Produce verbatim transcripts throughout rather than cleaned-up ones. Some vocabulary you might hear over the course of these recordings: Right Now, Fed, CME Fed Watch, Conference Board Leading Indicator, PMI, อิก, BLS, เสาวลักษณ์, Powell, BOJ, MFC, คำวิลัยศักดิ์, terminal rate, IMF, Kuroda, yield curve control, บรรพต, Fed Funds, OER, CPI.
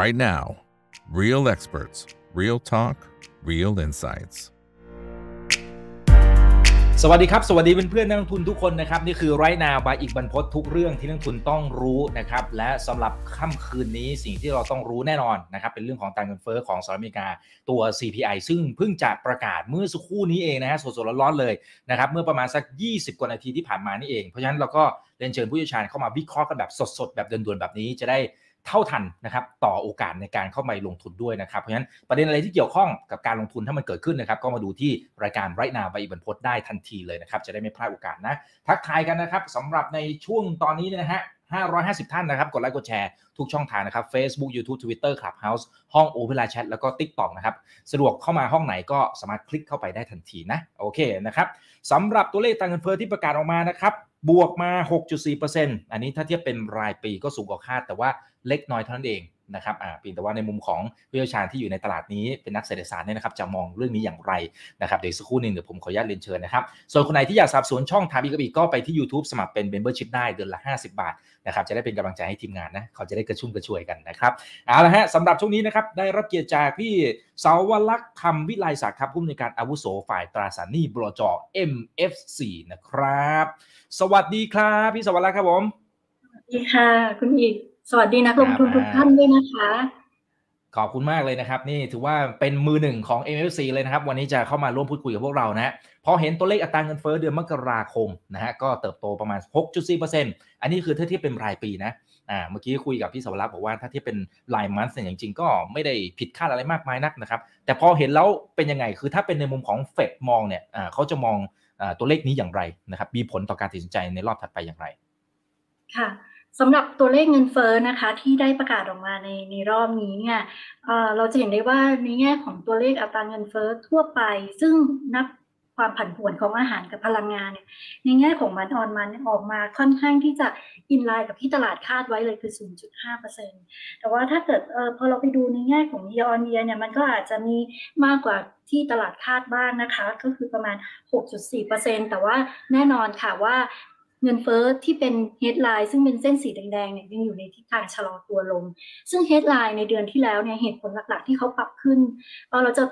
Right now, real experts, real talk, real insights. สวัสดีครับสวัสดีเพื่อนเพื่อนนักลงทุนทุกคนนะครับนี่คือ Right Now by อีกบรรพตทุกเรื่องที่นักลงทุนต้องรู้นะครับและสำหรับค่ำคืนนี้สิ่งที่เราต้องรู้แน่นอนนะครับเป็นเรื่องของอัตราเงินเฟ้อของสหรัฐอเมริกาตัว ซี พี ไอ ซึ่งเพิ่งจะประกาศเมื่อสักครู่นี้เองนะฮะสดๆร้อนๆเลยนะครับเมื่อประมาณสักยี่สิบกว่านาทีที่ผ่านมานี่เองเพราะฉะนั้นเราก็เรียนเชิญผู้เชี่ยวชาญเข้ามาวิเคราะห์กันแบบสดๆแบบด่วนๆแบบนี้จะได้เท่าทันนะครับต่อโอกาสในการเข้ามาลงทุนด้วยนะครับเพราะฉะนั้นประเด็นอะไรที่เกี่ยวข้องกับการลงทุนถ้ามันเกิดขึ้นนะครับก็มาดูที่รายการ Right Now ใบอิบันพดได้ทันทีเลยนะครับจะได้ไม่พลาดโอกาสนะทักทายกันนะครับสำหรับในช่วงตอนนี้นะฮะห้าร้อยห้าสิบท่านนะครับกดไลค์กดแชร์ทุกช่องทางนะครับ Facebook YouTube Twitter Clubhouse ห้อง Open Line Chat แล้วก็ TikTok นะครับสะดวกเข้ามาห้องไหนก็สามารถคลิกเข้าไปได้ทันทีนะโอเคนะครับสำหรับตัวเลขตางเงินเฟ้อที่ประกาศออกมานะครับบวกมา หกจุดสี่เปอร์เซ็นต์ อันนี้ถ้าเทียบเป็นรายปีก็สูงกว่าคาดแต่ว่าเล็กน้อยเท่านั้นเองนะครับอ่าเพียงแต่ว่าในมุมของผู้เชี่ยวชาญที่อยู่ในตลาดนี้เป็นนักเศรษฐศาสตร์เนี่ยนะครับจะมองเรื่องนี้อย่างไรนะครับเดี๋ยวสักครู่นึงเดี๋ยวผมขออนุญาตเรียนเชิญนะครับส่วนคนไหนที่อยากสนับสนุนช่องถามอีกอีกก็ไปที่ YouTube สมัครเป็น Membership ได้เดือนละห้าสิบบาทนะครับจะได้เป็นกำลังใจให้ทีมงานนะเขาจะได้กระชุ่มกระชวยกันนะครับเอาละฮะสำหรับช่วงนี้นะครับได้รับเกียรติจากพี่เสาวลักษณ์คำวิไลศักดิ์ครับผู้อำนวยการอาวุโสฝ่ายตราสารหนี้บลจ. เอ็ม เอฟ ซี นะครับสวัสดีครับพี่เสาวลักษณ์ครับผมสวัสดีค่ะคุณอิทสวัสดีนักลงทุนทุกท่านด้วยนะคะขอบคุณมากเลยนะครับนี่ถือว่าเป็นมือหนึ่งของ เอ็ม เอฟ ซี เลยนะครับวันนี้จะเข้ามาร่วมพูดคุยกับพวกเรานะพอเห็นตัวเลขอัตราเงินเฟ้อเดือนมกราคมนะฮะก็เติบโตประมาณ หกจุดสี่เปอร์เซ็นต์ อันนี้คือถ้าเทียบเป็นรายปีนะอ่าเมื่อกี้คุยกับพี่สวรักษ์บอกว่าถ้าเทียบเป็นรายมันเนี่ยจริงๆก็ไม่ได้ผิดคาดอะไรมากมายนักนะครับแต่พอเห็นแล้วเป็นยังไงคือถ้าเป็นในมุมของ Fed มองเนี่ยอ่าเขาจะมองอ่าตัวเลขนี้อย่างไรนะครับมีผลต่อการตัดสินใจในรอบถัดไปอย่างไรค่ะสำหรับตัวเลขเงินเฟ้อนะคะที่ได้ประกาศออกมาในในรอบนี้เนี่ย เอ่อ เราจะเห็นได้ว่าในแง่ของตัวเลขอัตราเงินเฟ้อทั่วไปซึ่งนับความผันผวนของอาหารกับพลังงานเนี่ยในแง่ของมันออนมันออกมาค่อนข้างที่จะอินไลน์กับที่ตลาดคาดไว้เลยคือ ศูนย์จุดห้าเปอร์เซ็นต์ แต่ว่าถ้าเกิดเออพอเราไปดูในแง่ของยอนเยียเนี่ยมันก็อาจจะมีมากกว่าที่ตลาดคาดบ้างนะคะก็คือประมาณ หกจุดสี่เปอร์เซ็นต์ แต่ว่าแน่นอนค่ะว่าเงินเฟ้อที่เป็น headline ซึ่งเป็นเส้นสีแดงๆเนี่ยยังอยู่ในทิศทางชะลอตัวลงซึ่ง headline ในเดือนที่แล้วเนี่ยเหตุผลหลักๆที่เขาปรับขึ้นเออเราจะ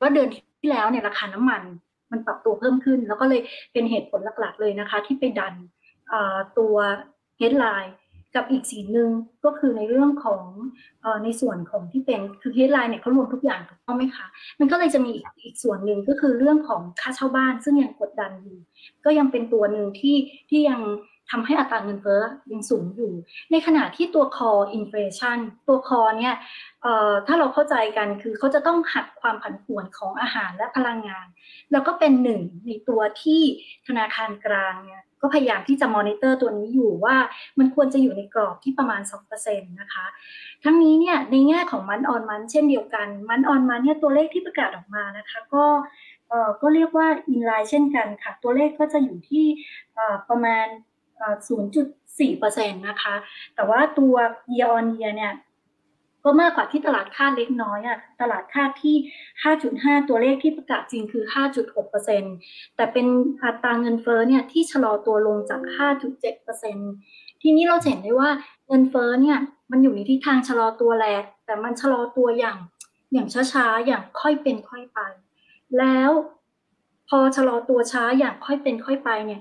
ว่าเดือนที่แล้วเนี่ยราคาน้ำมันมันปรับตัวเพิ่มขึ้นแล้วก็เลยเป็นเหตุผลหลักๆเลยนะคะที่ไปดันเอ่อตัว headline กับอีกสีหนึ่งก็คือในเรื่องของเอ่อในส่วนของที่เป็นคือ headline เนี่ยเขารวมทุกอย่างถูกต้องไหมคะมันก็เลยจะมีอีกส่วนหนึ่งก็คือเรื่องของค่าเช่าบ้านซึ่งยังกดดันอยู่ก็ยังเป็นตัวหนึ่งที่ที่ยังทำให้อัตราเงินเฟ้อยังสูงอยู่ในขณะที่ตัว core inflation ตัว core เนี่ยถ้าเราเข้าใจกันคือเขาจะต้องหักความผันผวนของอาหารและพลังงานแล้วก็เป็นหนึ่งในตัวที่ธนาคารกลางเนี่ยก็พยายามที่จะมอนิเตอร์ตัวนี้อยู่ว่ามันควรจะอยู่ในกรอบที่ประมาณ สองเปอร์เซ็นต์ นะคะทั้งนี้เนี่ยในแง่ของมันออนมันเช่นเดียวกันมันออนมันเนี่ยตัวเลขที่ประกาศออกมานะคะก็เอ่อก็เรียกว่าอินไลน์เช่นกันค่ะตัวเลขก็จะอยู่ที่ประมาณ ศูนย์จุดสี่เปอร์เซ็นต์ นะคะแต่ว่าตัว year on year เนี่ยก็มากกว่าที่ตลาดคาดเล็กน้อยอ่ะตลาดคาดที่ ห้าจุดห้า ตัวเลขที่ประกาศจริงคือ ห้าจุดหกเปอร์เซ็นต์ แต่เป็นอัตราเงินเฟ้อเนี่ยที่ชะลอตัวลงจาก ห้าจุดเจ็ดเปอร์เซ็นต์ ทีนี้เราเห็นได้ว่าเงินเฟ้อเนี่ยมันอยู่ในทิศทางชะลอตัวแลแต่มันชะลอตัวอย่างอย่างช้าๆอย่างค่อยเป็นค่อยไปแล้วพอชะลอตัวช้าอย่างค่อยเป็นค่อยไปเนี่ย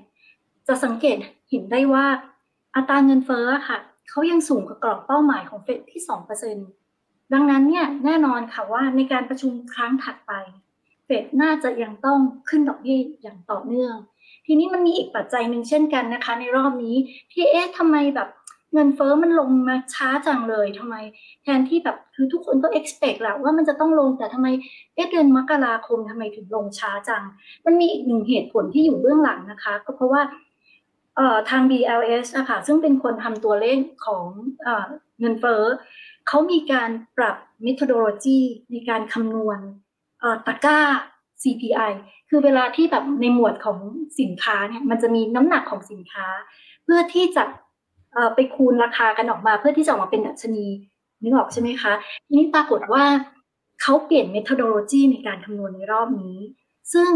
จะสังเกตเห็นได้ว่าอัตราเงินเฟ้อค่ะเขายังสูงกว่ากรอบเป้าหมายของเฟดที่ สองเปอร์เซ็นต์ ดังนั้นเนี่ยแน่นอนค่ะว่าในการประชุมครั้งถัดไปเฟดน่าจะยังต้องขึ้นดอกเบี้ยอย่างต่อเนื่องทีนี้มันมีอีกปัจจัยหนึ่งเช่นกันนะคะในรอบนี้ที่เอ๊ะทำไมแบบเงินเฟ้อมันลงมาช้าจังเลยทำไมแทนที่แบบคือทุกคนก็ expect แหละว่ามันจะต้องลงแต่ทำไมเอ๊ะเดือนมกราคมทำไมถึงลงช้าจังมันมีอีกหนึ่งเหตุผลที่อยู่เบื้องหลังนะคะก็เพราะว่าเอ่อทาง บี แอล เอส นะคะซึ่งเป็นคนทำตัวเลขของเอ่อเงินเฟ้อเขามีการปรับ methodology ในการคำนวณเอ่อตะกร้า ซี พี ไอ คือเวลาที่แบบในหมวดของสินค้าเนี่ยมันจะมีน้ำหนักของสินค้าเพื่อที่จะเอ่อไปคูณราคากันออกมาเพื่อที่จะออกมาเป็นดัชนีนึกออกใช่ไหมคะทีนี้ปรากฏว่าเขาเปลี่ยน methodology ในการคำนวณในรอบนี้ซึ่ง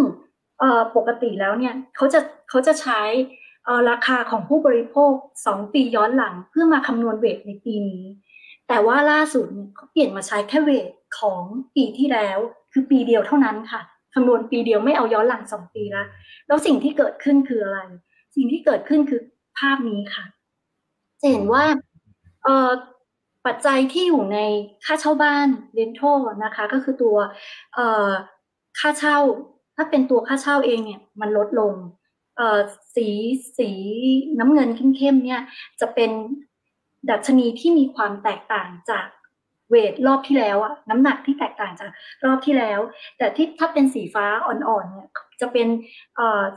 เอ่อปกติแล้วเนี่ยเขาจะเขาจะใช้ราคาของผู้บริโภคสองปีย้อนหลังเพื่อมาคำนวณเวทในปีนี้ แต่ว่าล่าสุดเขาเปลี่ยนมาใช้แค่เวทของปีที่แล้วคือปีเดียวเท่านั้นค่ะคำนวณปีเดียวไม่เอาย้อนหลังสองปีละแล้วสิ่งที่เกิดขึ้นคืออะไรสิ่งที่เกิดขึ้นคือภาพนี้ค่ะจะเห็นว่าเอ่อปัจจัยที่อยู่ในค่าเช่าบ้าน rental นะคะก็คือตัวเอ่อค่าเช่าถ้าเป็นตัวค่าเช่าเองเนี่ยมันลดลงเอ่อสีสีน้ำเงินเข้มๆเนี่ยจะเป็นดัชนีที่มีความแตกต่างจากเวทรอบที่แล้วอะน้ำหนักที่แตกต่างจากรอบที่แล้วแต่ที่ถ้าเป็นสีฟ้าอ่อนๆเนี่ยจะเป็น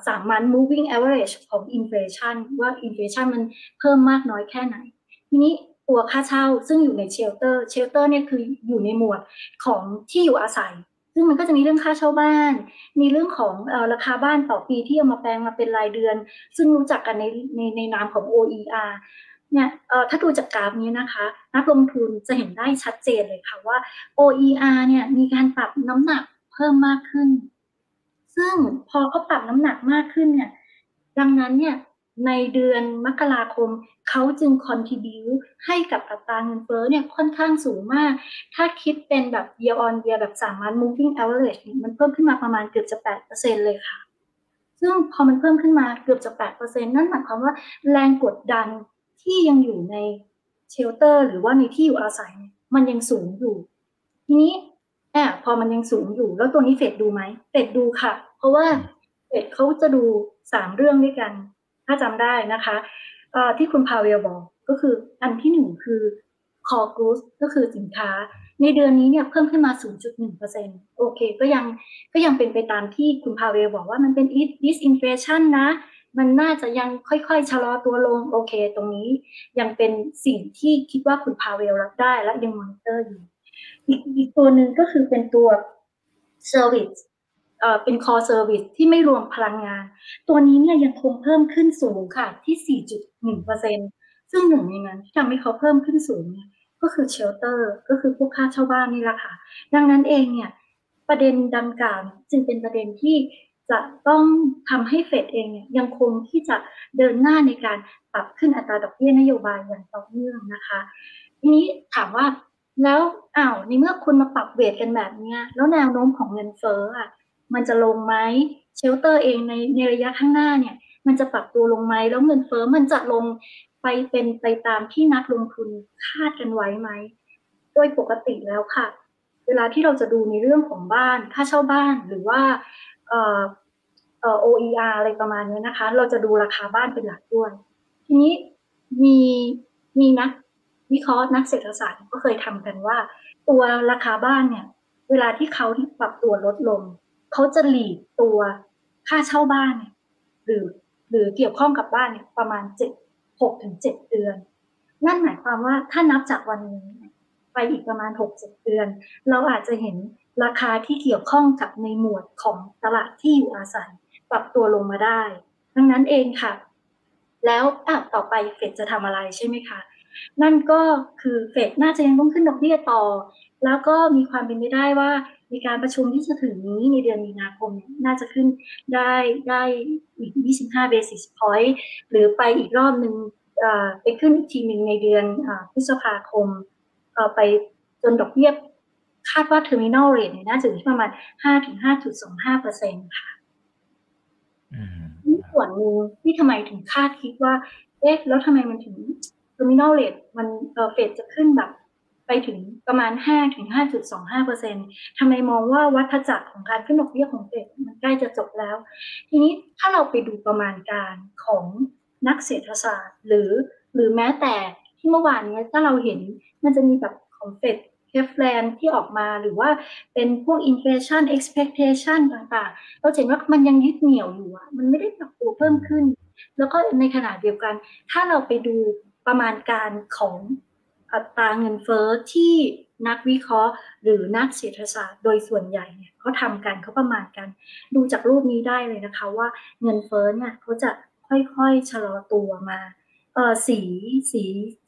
สามัญ moving average ของ inflation ว่า inflation มันเพิ่มมากน้อยแค่ไหนทีนี้ตัวค่าเช่าซึ่งอยู่ใน shelter shelter เนี่ยคืออยู่ในหมวดของที่อยู่อาศัยซึ่งมันก็จะมีเรื่องค่าเช่าบ้านมีเรื่องของเอ่อราคาบ้านต่อปีที่เอามาแปลงมาเป็นรายเดือนซึ่งรู้จักกันในในในนามของ โอ อี อาร์เนี่ยถ้าดูจากกราฟนี้นะคะนักลงทุนจะเห็นได้ชัดเจนเลยค่ะว่า โอ อี อาร์ เนี่ยมีการปรับน้ำหนักเพิ่มมากขึ้นซึ่งพอเขาปรับน้ำหนักมากขึ้นเนี่ยดังนั้นเนี่ยในเดือนมกราคมเขาจึง contribute ให้กับอัตราเงินเฟ้อเนี่ยค่อนข้างสูงมากถ้าคิดเป็นแบบ year on year แบบสามัญ moving average มันเพิ่มขึ้นมาประมาณเกือบจะ แปดเปอร์เซ็นต์ เลยค่ะซึ่งพอมันเพิ่มขึ้นมาเกือบจะ แปดเปอร์เซ็นต์ นั่นหมายความว่าแรงกดดันที่ยังอยู่ในเชลเตอร์หรือว่าในที่อยู่อาศัยมันยังสูงอยู่ทีนี้อ่ะพอมันยังสูงอยู่แล้วตัวนี้เฟดดูไหมเฟดดูค่ะเพราะว่าเฟดเขาจะดูสามเรื่องด้วยกันถ้าจำได้นะคะที่คุณพาวเวลบอกก็คืออันที่หนึ่งคือ core goods ก็คือสินค้าในเดือนนี้เนี่ยเพิ่มขึ้นมา ศูนย์จุดหนึ่งเปอร์เซ็นต์ โอเคก็ยังก็ยังเป็นไปตามที่คุณพาวเวลบอกว่ามันเป็น disinflation นะมันน่าจะยังค่อยๆชะลอตัวลงโอเคตรงนี้ยังเป็นสิ่งที่คิดว่าคุณพาเวลรับได้และยังมอนิเตอร์อยู่อีกตัวหนึ่งก็คือเป็นตัวเซอร์วิสเอ่อเป็นคอเซอร์วิสที่ไม่รวมพลังงานตัวนี้เนี่ยยังคงเพิ่มขึ้นสูงค่ะที่ สี่จุดหนึ่งเปอร์เซ็นต์ ซึ่งหนึ่งในนั้นที่ทำให้เขาเพิ่มขึ้นสูงเนี่ยก็คือเชลเตอร์ก็คือพวกค่าเช่าบ้านนี่แหละค่ะดังนั้นเองเนี่ยประเด็นดังกล่าวจึงเป็นประเด็นที่จะต้องทำให้เฟดเองเนี่ยยังคงที่จะเดินหน้าในการปรับขึ้นอัตราดอกเบี้ยนโยบายอย่างต่อเนื่องนะคะทีนี้ถามว่าแล้วอ้าวในเมื่อคุณมาปรับเวทกันแบบนี้แล้วแนวโน้มของเงินเฟ้ออ่ะมันจะลงไหมเชลเตอร์เองในในระยะข้างหน้าเนี่ยมันจะปรับตัวลงไหมแล้วเงินเฟ้อมันจะลงไปเป็นไปตามที่นักลงทุนคาดกันไว้ไหมโดยปกติแล้วค่ะเวลาที่เราจะดูในเรื่องของบ้านค่าเช่าบ้านหรือว่าเอ่อ โอ อี อาร์ อะไรประมาณนี้นะคะเราจะดูราคาบ้านเป็นหลักด้วยทีนี้มีมีนักวิเคราะห์นักเศรษฐศาสตร์ก็เคยทำกันว่าตัวราคาบ้านเนี่ยเวลาที่เขาปรับตัวลดลงเขาจะหลีกตัวค่าเช่าบ้านหรือหรือเกี่ยวข้องกับบ้านเนี่ยประมาณหกถึงเจ็ดเดือนนั่นหมายความว่าถ้านับจากวันนี้ไปอีกประมาณ หกถึงเจ็ด เดือนเราอาจจะเห็นราคาที่เกี่ยวข้องกับในหมวดของตลาดที่อยู่อาศัยปรับตัวลงมาได้ดังนั้นเองค่ะแล้วต่อไปเฟดจะทำอะไรใช่ไหมคะนั่นก็คือเฟดน่าจะยังต้องขึ้นดอกเบี้ยต่อแล้วก็มีความเป็นไปได้ว่ามีการประชุมที่จะถึงนี้ในเดือนมีนาคมน่าจะขึ้นได้ได้อีกยี่สิบห้า basis point หรือไปอีกรอบหนึ่งไปขึ้นอีกทีหนึ่งในเดือนพฤษภาคมไปจนดอกเบี้ยคาดว่า terminal rate เนี่ยน่าจะอยู่ที่ประมาณ ห้าถึงห้าจุดสองห้าเปอร์เซ็นต์ ค่ะนี่ส่วนหนึ่งที่ทำไมถึงคาดคิดว่าเอ๊ะแล้วทำไมมันถึง terminal rate มันเฟดจะขึ้นแบบไปถึงประมาณ ห้าถึงห้าจุดสองห้าเปอร์เซ็นต์ ทำไมมองว่าวัฏจักรของการขึ้นดอกเบี้ยของเฟดมันใกล้จะจบแล้วทีนี้ถ้าเราไปดูประมาณการของนักเศรษฐศาสตร์หรือหรือแม้แต่ที่เมื่อวานนี้ถ้าเราเห็นมันจะมีแบบของเฟดแคฟแลนที่ออกมาหรือว่าเป็นพวก inflation expectation ต่างๆเราเห็นว่ามันยังยึดเหนี่ยวอยู่มันไม่ได้ปรับตัวเพิ่มขึ้นแล้วก็ในขณะเดียวกันถ้าเราไปดูประมาณการของอัตราเงินเฟ้อที่นักวิเคราะห์หรือนักเศรษฐศาสตร์โดยส่วนใหญ่เนี่ยเขาทำกันเขาประมาณกันดูจากรูปนี้ได้เลยนะคะว่าเงินเฟ้อเนี่ยเขาจะค่อยๆชะลอตัวมาเออสีสี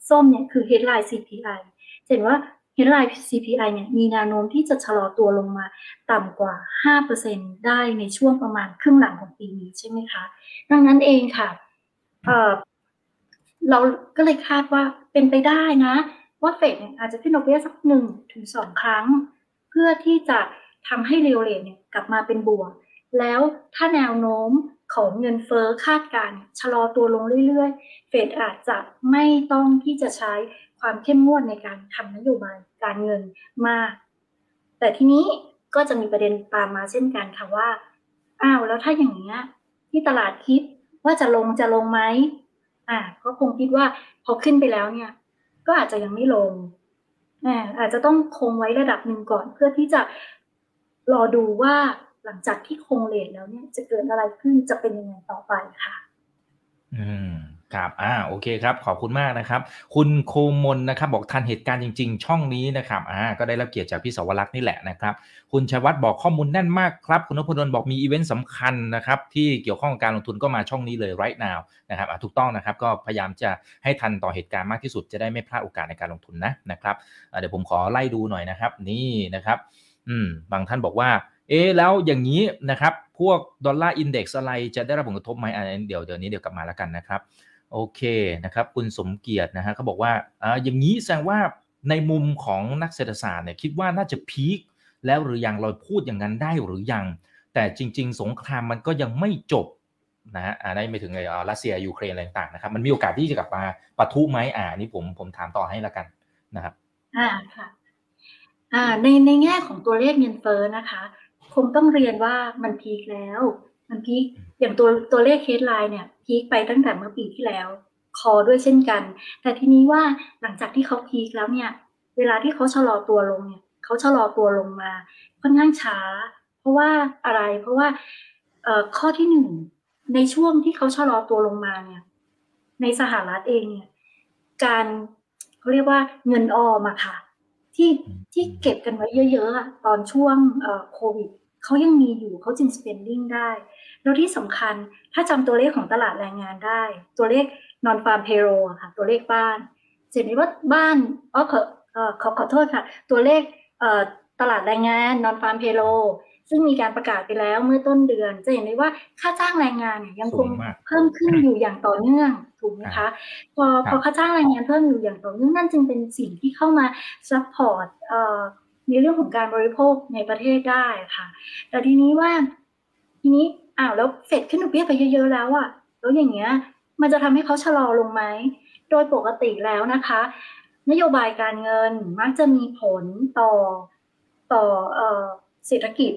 ส้มเนี่ยคือ headline ซี พี ไอ เห็นว่า headline ซี พี ไอ เนี่ยมีแนวโน้มที่จะชะลอตัวลงมาต่ำกว่า ห้าเปอร์เซ็นต์ ได้ในช่วงประมาณครึ่งหลังของปีนี้ใช่ไหมคะดังนั้นเองค่ะ เอ่อ เราก็เลยคาดว่าเป็นไปได้นะ ว่าเฟดอาจจะขึ้นดอกเบี้ยสัก หนึ่งถึงสอง ครั้งเพื่อที่จะทำให้เรลเรทเนี่ยกลับมาเป็นบวกแล้วถ้าแนวโน้มของเงินเฟ้อคาดการณ์ชะลอตัวลงเรื่อยๆเฟดอาจจะไม่ต้องที่จะใช้ความเข้มงวดในการทำนโยบายการเงินมากแต่ทีนี้ก็จะมีประเด็นตามมาเช่นกันค่ะว่าอ้าวแล้วถ้าอย่างเงี้ยที่ตลาดคิดว่าจะลงจะลงไหมอ่าก็คงคิดว่าพอขึ้นไปแล้วเนี่ยก็อาจจะยังไม่ลงอ่าอาจจะต้องคงไว้ระดับหนึ่งก่อนเพื่อที่จะรอดูว่าหลังจากที่คงเรทแล้วเนี่ยจะเกิดอะไรขึ้นจะเป็นยังไงต่อไปค่ะอืมครับอ่าโอเคครับขอบคุณมากนะครับคุณโคมลนะครับบอกทันเหตุการณ์จริงๆช่องนี้นะครับอ่าก็ได้รับเกียรติจากพี่สวรักษ์นี่แหละนะครับคุณชัยวัฒน์บอกข้อมูลแน่นมากครับคุณนพดลบอกมีอีเวนต์สำคัญนะครับที่เกี่ยวข้องกับการลงทุนก็มาช่องนี้เลย right now นะครับอ่าถูกต้องนะครับก็พยายามจะให้ทันต่อเหตุการณ์มากที่สุดจะได้ไม่พลาดโอกาสในการลงทุนนะนะครับอ่าเดี๋ยวผมขอไล่ดูหน่อยนะครับนี่นะครับอืมบางท่านบอกว่าเอ๊ะแล้วอย่างนี้นะครับพวกดอลลาร์อินเด็กซ์อะไรจะได้รับผลกระทบไหมอ่ะเดี๋ยวเดี๋ยวนี้เดี๋ยวกลับมาแล้วกันนะครับโอเคนะครับคุณสมเกียรตินะฮะเขาบอกว่าอ่าอย่างนี้แสดงว่าในมุมของนักเศรษฐศาสตร์เนี่ยคิดว่าน่าจะพีคแล้วหรือยังเราพูดอย่างนั้นได้หรือยังแต่จริงๆสงครามมันก็ยังไม่จบนะฮะอ่าได้ไม่ถึงเลยอ่ารัสเซียยูเครนอะไรต่างๆนะครับมันมีโอกาสที่จะกลับมาปะทุไหมอ่านี่ผมผมถามต่อให้ละกันนะครับอ่าค่ะอ่าในในแง่ของตัวเลขเงินเฟ้อนะคะคงต้องเรียนว่ามันพีคแล้วมันพีคอย่างตัวตัวเลข headline เนี่ยพีคไปตั้งแต่เมื่อปีที่แล้วคอด้วยเช่นกันแต่ทีนี้ว่าหลังจากที่เขาพีคแล้วเนี่ยเวลาที่เขาชะลอตัวลงเนี่ยเขาชะลอตัวลงมาค่อนข้างช้าเพราะว่าอะไรเพราะว่าเอ่อข้อที่หนึ่งในช่วงที่เขาชะลอตัวลงมาเนี่ยในสหรัฐเองเนี่ยการเขาเรียกว่าเงินออมอะค่ะที่ที่เก็บกันไว้เยอะๆตอนช่วงเอ่อโควิดเขายังมีอยู่เขาจึง spending ได้แล้วที่สำคัญถ้าจำตัวเลขของตลาดแรงงานได้ตัวเลข non farm payroll ค่ะตัวเลขบ้านเห็นไหมว่าบ้านอ๋อขอขอขอโทษค่ะตัวเลขตลาดแรงงาน non farm payroll ซึ่งมีการประกาศไปแล้วเมื่อต้นเดือนจะเห็นได้ว่าค่าจ้างแรงงานเนี่ยยังคงเพิ่มขึ้นอยู่อย่างต่อเนื่องถูกไหมคะพอพอค่าจ้างแรงงานเพิ่มอยู่อย่างต่อเนื่องนั่นจึงเป็นสิ่งที่เข้ามา supportในเรื่องของการบริโภคในประเทศได้ค่ะแต่ทีนี้ว่าทีนี้อ้าวแล้วเฟดขึ้นดอกเบี้ยไปเยอะๆแล้วอ่ะแล้วอย่างเงี้ยมันจะทำให้เขาชะลอลงไหมโดยปกติแล้วนะคะนโยบายการเงินมักจะมีผลต่อต่อเอ่อเศรษฐกิจ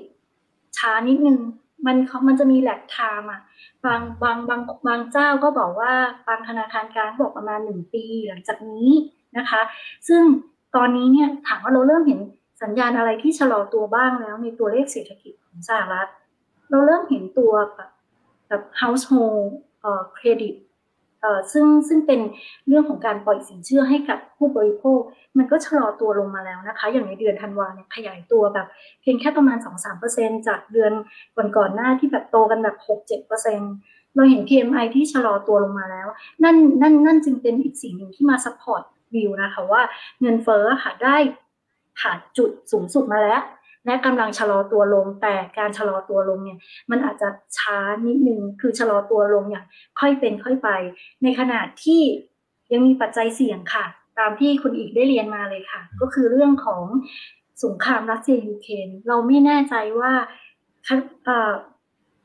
ช้านิดนึงมันมันจะมีแลกไทม์อ่ะบางบางบางบางเจ้าก็บอกว่าบางธนาคารกลางบอกประมาณหนึ่งปีหลังจากนี้นะคะซึ่งตอนนี้เนี่ยถามว่าเราเริ่มเห็นสัญญาณอะไรที่ชะลอตัวบ้างแล้วในตัวเลขเศรษฐกิจของสหรัฐเราเริ่มเห็นตัวแบบแบบ household เอ่อ credit เอ่อซึ่งซึ่งเป็นเรื่องของการปล่อยสินเชื่อให้กับผู้บริโภคมันก็ชะลอตัวลงมาแล้วนะคะอย่างในเดือนธันวาเนี่ยขยายตัวแบบเพียงแค่ประมาณ สองถึงสามเปอร์เซ็นต์ จากเดือนก่อนๆหน้าที่แบบโตกันแบบ หกถึงเจ็ดเปอร์เซ็นต์ เราเห็น พี เอ็ม ไอ ที่ชะลอตัวลงมาแล้วนั่นนั่นนั่นจึงเป็นอีกสิ่งหนึ่งที่มา support view นะคะว่าเงินเฟ้อค่ะได้ผ่านจุดสูงสุดมาแล้วและกำลังชะลอตัวลงแต่การชะลอตัวลงเนี่ยมันอาจจะช้านิดนึงคือชะลอตัวลงอย่างค่อยเป็นค่อยไปในขณะที่ยังมีปัจจัยเสี่ยงค่ะตามที่คุณอีกได้เรียนมาเลยค่ะก็คือเรื่องของสงครามรัสเซียยูเครนเราไม่แน่ใจว่า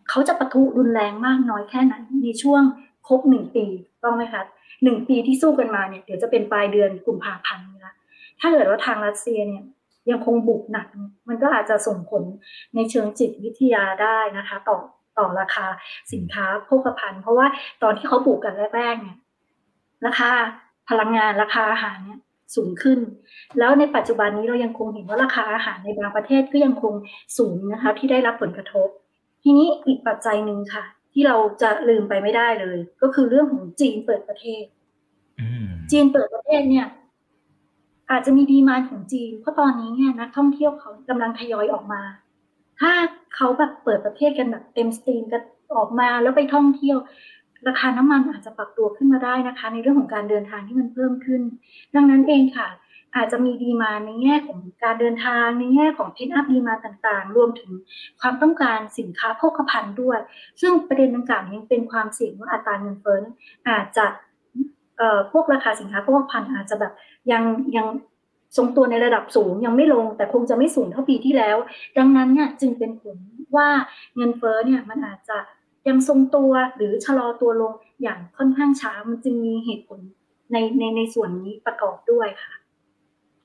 เขาจะปะทุรุนแรงมากน้อยแค่ไหนในช่วงครบหนึ่งปีต้องไหมคะหนึ่งปีที่สู้กันมาเนี่ยเดี๋ยวจะเป็นปลายเดือนกุมภาพันธ์นะถ้าเกิดว่าทางรัสเซียเนี่ยยังคงบุกหนักมันก็อาจจะส่งผลในเชิงจิตวิทยาได้นะคะต่อต่อราคาสินค้าโภคภัณฑ์เพราะว่าตอนที่เขาบุกกันแรกๆเนี่ยราคาพลังงานราคาอาหารเนี่ยสูงขึ้นแล้วในปัจจุบันนี้เรายังคงเห็นว่าราคาอาหารในบางประเทศก็ยังคงสูงนะคะที่ได้รับผลกระทบทีนี้อีกปัจจัยนึงค่ะที่เราจะลืมไปไม่ได้เลยก็คือเรื่องของจีนเปิดประเทศจีนเปิดประเทศเนี่ยอาจจะมีดีมานด์ของจีนเพราะตอนนี้เนี่ยนักท่องเที่ยวเขากำลังทยอยออกมาถ้าเขาแบบเปิดประเทศกันแบบเต็มสตรีมกันออกมาแล้วไปท่องเที่ยวราคาน้ำมันอาจจะปรับตัวขึ้นมาได้นะคะในเรื่องของการเดินทางที่มันเพิ่มขึ้นดังนั้นเองค่ะอาจจะมีดีมานด์ในแง่ของการเดินทางในแง่ของเพนท์อัพดีมานด์ต่างๆรวมถึงความต้องการสินค้าโภคภัณฑ์ด้วยซึ่งประเด็นดังกล่าวนี้เป็นความเสี่ยงว่าอัตราเงินเฟ้ออาจจะ เอ่อพวกราคาสินค้าโภคภัณฑ์อาจจะแบบยังยังทรงตัวในระดับสูงยังไม่ลงแต่คงจะไม่สูงเท่าปีที่แล้วดังนั้นเนี่ยจึงเป็นผลว่าเงินเฟ้อเนี่ยมันอาจจะยังทรงตัวหรือชะลอตัวลงอย่างค่อนข้างช้ามันจึงมีเหตุผลในในในส่วนนี้ประกอบด้วยค่ะ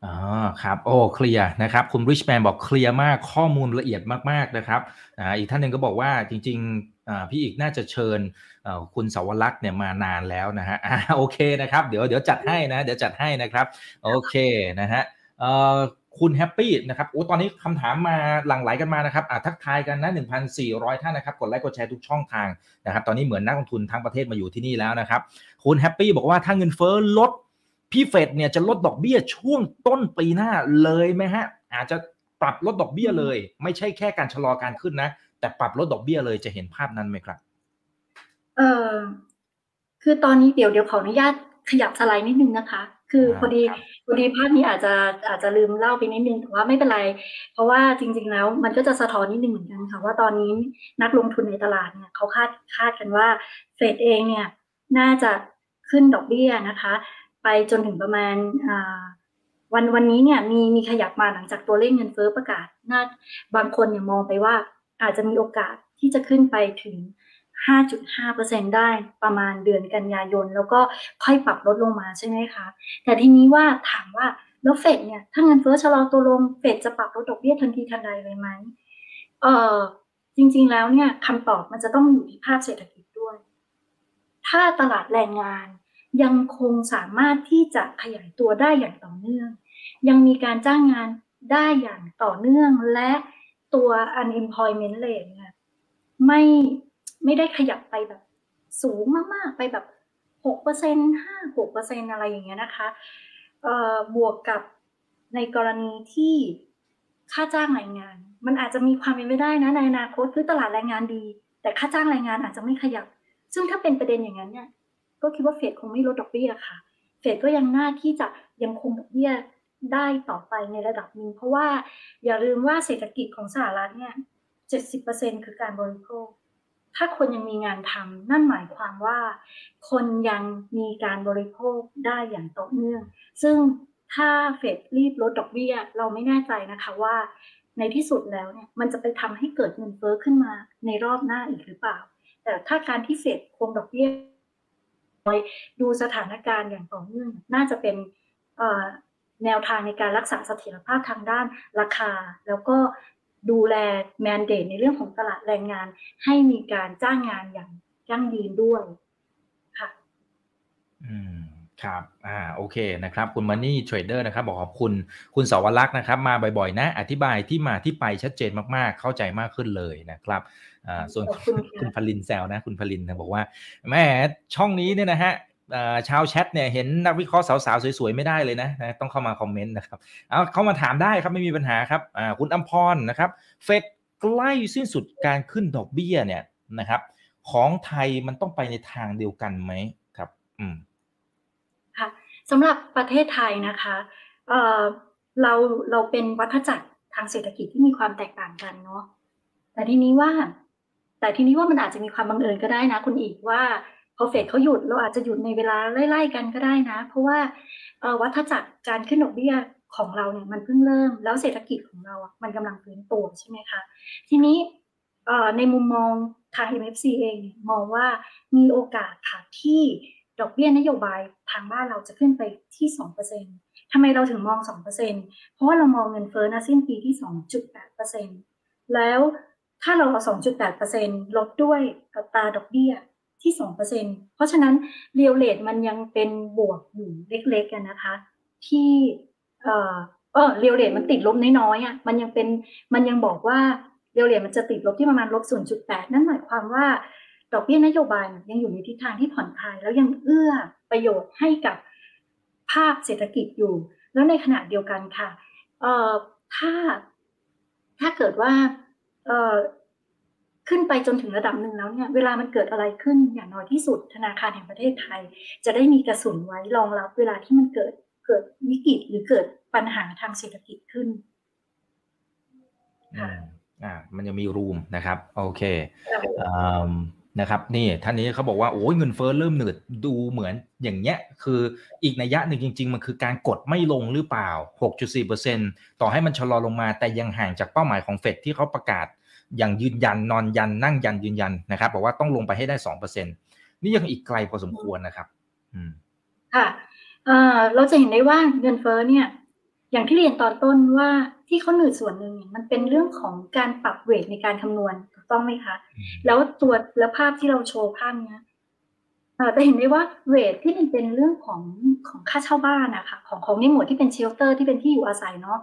อ๋อครับโอ้เคลียร์นะครับคุณริชแมนบอกเคลียร์มากข้อมูลละเอียดมากๆนะครับอ่าอีกท่านหนึ่งก็บอกว่าจริงๆอ่าพี่อีกน่าจะเชิญเอ่อคุณเสาวลักษณ์เนี่ยมานานแล้วนะฮะอ่าโอเคนะครับเดี๋ยวเดี๋ยวจัดให้นะเดี๋ยวจัดให้นะครับโอเคนะฮะเอ่อคุณแฮปปี้นะครับโอ้ตอนนี้คำถามมาหลั่งไหลกันมานะครับอ่ะทักทายกันนะ หนึ่งพันสี่ร้อย ท่านนะครับกดไลค์กดแชร์ทุกช่องทางนะครับตอนนี้เหมือนนักลงทุนทั้งประเทศมาอยู่ที่นี่แล้วนะครับคุณแฮปปี้บอกว่าถ้าเงินเฟ้อลดพี่เฟดเนี่ยจะลดดอกเบี้ยช่วงต้นปีหน้าเลยไหมฮะอาจจะปรับลดดอกเบี้ยเลยไม่ใช่แค่การชะลอการขึ้นนะแต่ปรับลดดอกเบี้ยเลยจะเห็นภาพนั้นไหมครับเออคือตอนนี้เดี๋ยวเดี๋ยวขออนุญาตขยับสไลด์นิดนึงนะคะคือพอดีพอดีภาพนี้อาจจะอาจจะลืมเล่าไปนิดนึงแต่ว่าไม่เป็นไรเพราะว่าจริงๆแล้วมันก็จะสะท้อนนิดนึงเหมือนกันค่ะว่าตอนนี้นักลงทุนในตลาดเนี่ยเขาคาดคาดกันว่าเฟดเองเนี่ยน่าจะขึ้นดอกเบี้ยนะคะไปจนถึงประมาณวันวันนี้เนี่ยมีมีขยับมาหลังจากตัวเลขเงินเฟ้อประกาศน่าบางคนเนี่ยมองไปว่าอาจจะมีโอกาสที่จะขึ้นไปถึง ห้าจุดห้าเปอร์เซ็นต์ ได้ประมาณเดือนกันยายนแล้วก็ค่อยปรับลดลงมาใช่ไหมคะแต่ทีนี้ว่าถามว่าแล้วเฟดเนี่ยถ้าเงินเฟ้อชะลอตัวลงเฟดจะปรับลดดอกเบี้ยทันทีทันใดเลยไหมเออจริงๆแล้วเนี่ยคำตอบมันจะต้องอยู่ที่ภาพเศรษฐกิจด้วยถ้าตลาดแรงงานยังคงสามารถที่จะขยายตัวได้อย่างต่อเนื่องยังมีการจ้างงานได้อย่างต่อเนื่องและตัว unemployment rate เนี่ยไม่ไม่ได้ขยับไปแบบสูงมากๆไปแบบ หกเปอร์เซ็นต์ ห้า หกเปอร์เซ็นต์ อะไรอย่างเงี้ยนะคะเอ่อบวกกับในกรณีที่ค่าจ้างแรงงานมันอาจจะมีความเป็นไปได้นะในอนาคตคือตลาดแรงงานดีแต่ค่าจ้างแรงงานอาจจะไม่ขยับซึ่งถ้าเป็นประเด็นอย่างนั้นเนี่ยก็คิดว่าเฟดคงไม่ลดดอกเบี้ยค่ะเฟดก็ยังน่าที่จะยังคงดอกเบี้ยได้ต่อไปในระดับนึงเพราะว่าอย่าลืมว่าเศรษฐกิจของสหรัฐเนี่ย เจ็ดสิบเปอร์เซ็นต์ คือการบริโภคถ้าคนยังมีงานทำนั่นหมายความว่าคนยังมีการบริโภคได้อย่างต่อเนื่องซึ่งถ้าเฟดรีบลดดอกเบี้ยเราไม่แน่ใจนะคะว่าในที่สุดแล้วเนี่ยมันจะไปทำให้เกิดเงินเฟ้อขึ้นมาในรอบหน้าอีกหรือเปล่าแต่ถ้าการที่เฟดคงดอกเบี้ยดูสถานการณ์อย่างต่อเนื่องน่าจะเป็นแนวทางในการรักษาเสถียรภาพทางด้านราคาแล้วก็ดูแลแมนเดตในเรื่องของตลาดแรงงานให้มีการจ้างงานอย่างยั่งยืนด้วยค่ะอืมครับอ่าโอเคนะครับคุณ Money Trader นะครับบอกขอบคุณคุณเสาวลักษณ์นะครับมาบ่อยๆนะอธิบายที่มาที่ไปชัดเจนมากๆเข้าใจมากขึ้นเลยนะครับอ่าส่วนคุณพลินแซวนะคุณพลินนะบอกว่าแม่ช่องนี้เนี่ยนะฮะอ่าชาวแชทเนี่ยเห็นนักวิเคราะห์สาวๆสวยๆไม่ได้เลยนะนะต้องเข้ามาคอมเมนต์นะครับเอาเข้ามาถามได้ครับไม่มีปัญหาครับอ่าคุณอัมพรนะครับเฟดใกล้สิ้นสุดการขึ้นดอกเบี้ยเนี่ยนะครับของไทยมันต้องไปในทางเดียวกันไหมครับอืมค่ะสำหรับประเทศไทยนะคะเอ่อเราเราเป็นวัฏจักรทางเศรษฐกิจที่มีความแตกต่างกันเนาะแต่ทีนี้ว่าแต่ทีนี้ว่ามันอาจจะมีความบังเอิญก็ได้นะคุณอีกว่าพอเฟดเขาหยุดเราอาจจะหยุดในเวลาไล่ๆกันก็ได้นะเพราะว่าเอ่อวัฏจักรการขึ้นดอกเบี้ยของเราเนี่ยมันเพิ่งเริ่มแล้วเศรษฐกิจของเราอ่ะมันกำลังฟื้นตัวใช่ไหมคะทีนี้เอ่อในมุมมองทาง เอ็ม เอฟ ซี เองมองว่ามีโอกาสค่ะที่ดอกเบี้ยนโยบายทางบ้านเราจะขึ้นไปที่ สองเปอร์เซ็นต์ ทำไมเราถึงมอง สองเปอร์เซ็นต์ เพราะว่าเรามองเงินเฟ้อนะสิ้นปีที่ สองจุดแปดเปอร์เซ็นต์ แล้วถ้าเราเอา สองจุดแปดเปอร์เซ็นต์ ลบด้วยอัตราดอกเบี้ยที่ สองเปอร์เซ็นต์ เพราะฉะนั้นเรียลเรทมันยังเป็นบวกอยู่เล็กๆกันนะคะที่เอ่อเออเรียลเรทมันติดลบน้อยๆอ่ะมันยังเป็นมันยังบอกว่าเรียลเรทมันจะติดลบที่ประมาณ ลบศูนย์จุดแปด นั่นหมายความว่าดอกเบี้ยนโยบายยังอยู่ในทิศทางที่ผ่อนคลายแล้วยังเอื้อประโยชน์ให้กับภาคเศรษฐกิจอยู่แล้วในขณะเดียวกันค่ะเอ่อถ้าถ้าเกิดว่าเอ่อขึ้นไปจนถึงระดับหนึ่งแล้วเนี่ยเวลามันเกิดอะไรขึ้นอย่างน้อยที่สุดธนาคารแห่งประเทศไทยจะได้มีกระสุนไว้รองรับเวลาที่มันเกิดเกิดวิกฤตหรือเกิดปัญหาทางเศรษฐกิจขึ้นค่ะอ่ามันยังมีรูมนะครับโอเค นะครับนี่ท่านนี้เขาบอกว่าโอ้ยเงินเฟ้อเริ่มหนืดดูเหมือนอย่างเงี้ยคืออีกนัยยะหนึ่งจริงๆมันคือการกดไม่ลงหรือเปล่า หกจุดสี่เปอร์เซ็นต์ ต่อให้มันชะลอลงมาแต่ยังห่างจากเป้าหมายของเฟดที่เขาประกาศอย่างยืนยันนอนยันนั่งยันยืนยันนะครับบอกว่าต้องลงไปให้ได้ สองเปอร์เซ็นต์ นี่ยังอีกไกลพอสมควรนะครับค่ะเราจะเห็นได้ว่าเงินเฟ้อเนี่ยอย่างที่เรียนตอนต้นว่าที่เขาหนืดส่วนหนึ่งมันเป็นเรื่องของการปรับเวทในการคำนวณถูกต้องไหมคะแล้วตัวและภาพที่เราโชว์ภาพเนี้ยจะเห็นได้ว่าเวทที่มันเป็นเรื่องของของค่าเช่าบ้านนะคะของของในหมวดที่เป็นเชลเตอร์ที่เป็นที่อยู่อาศัยเนาะ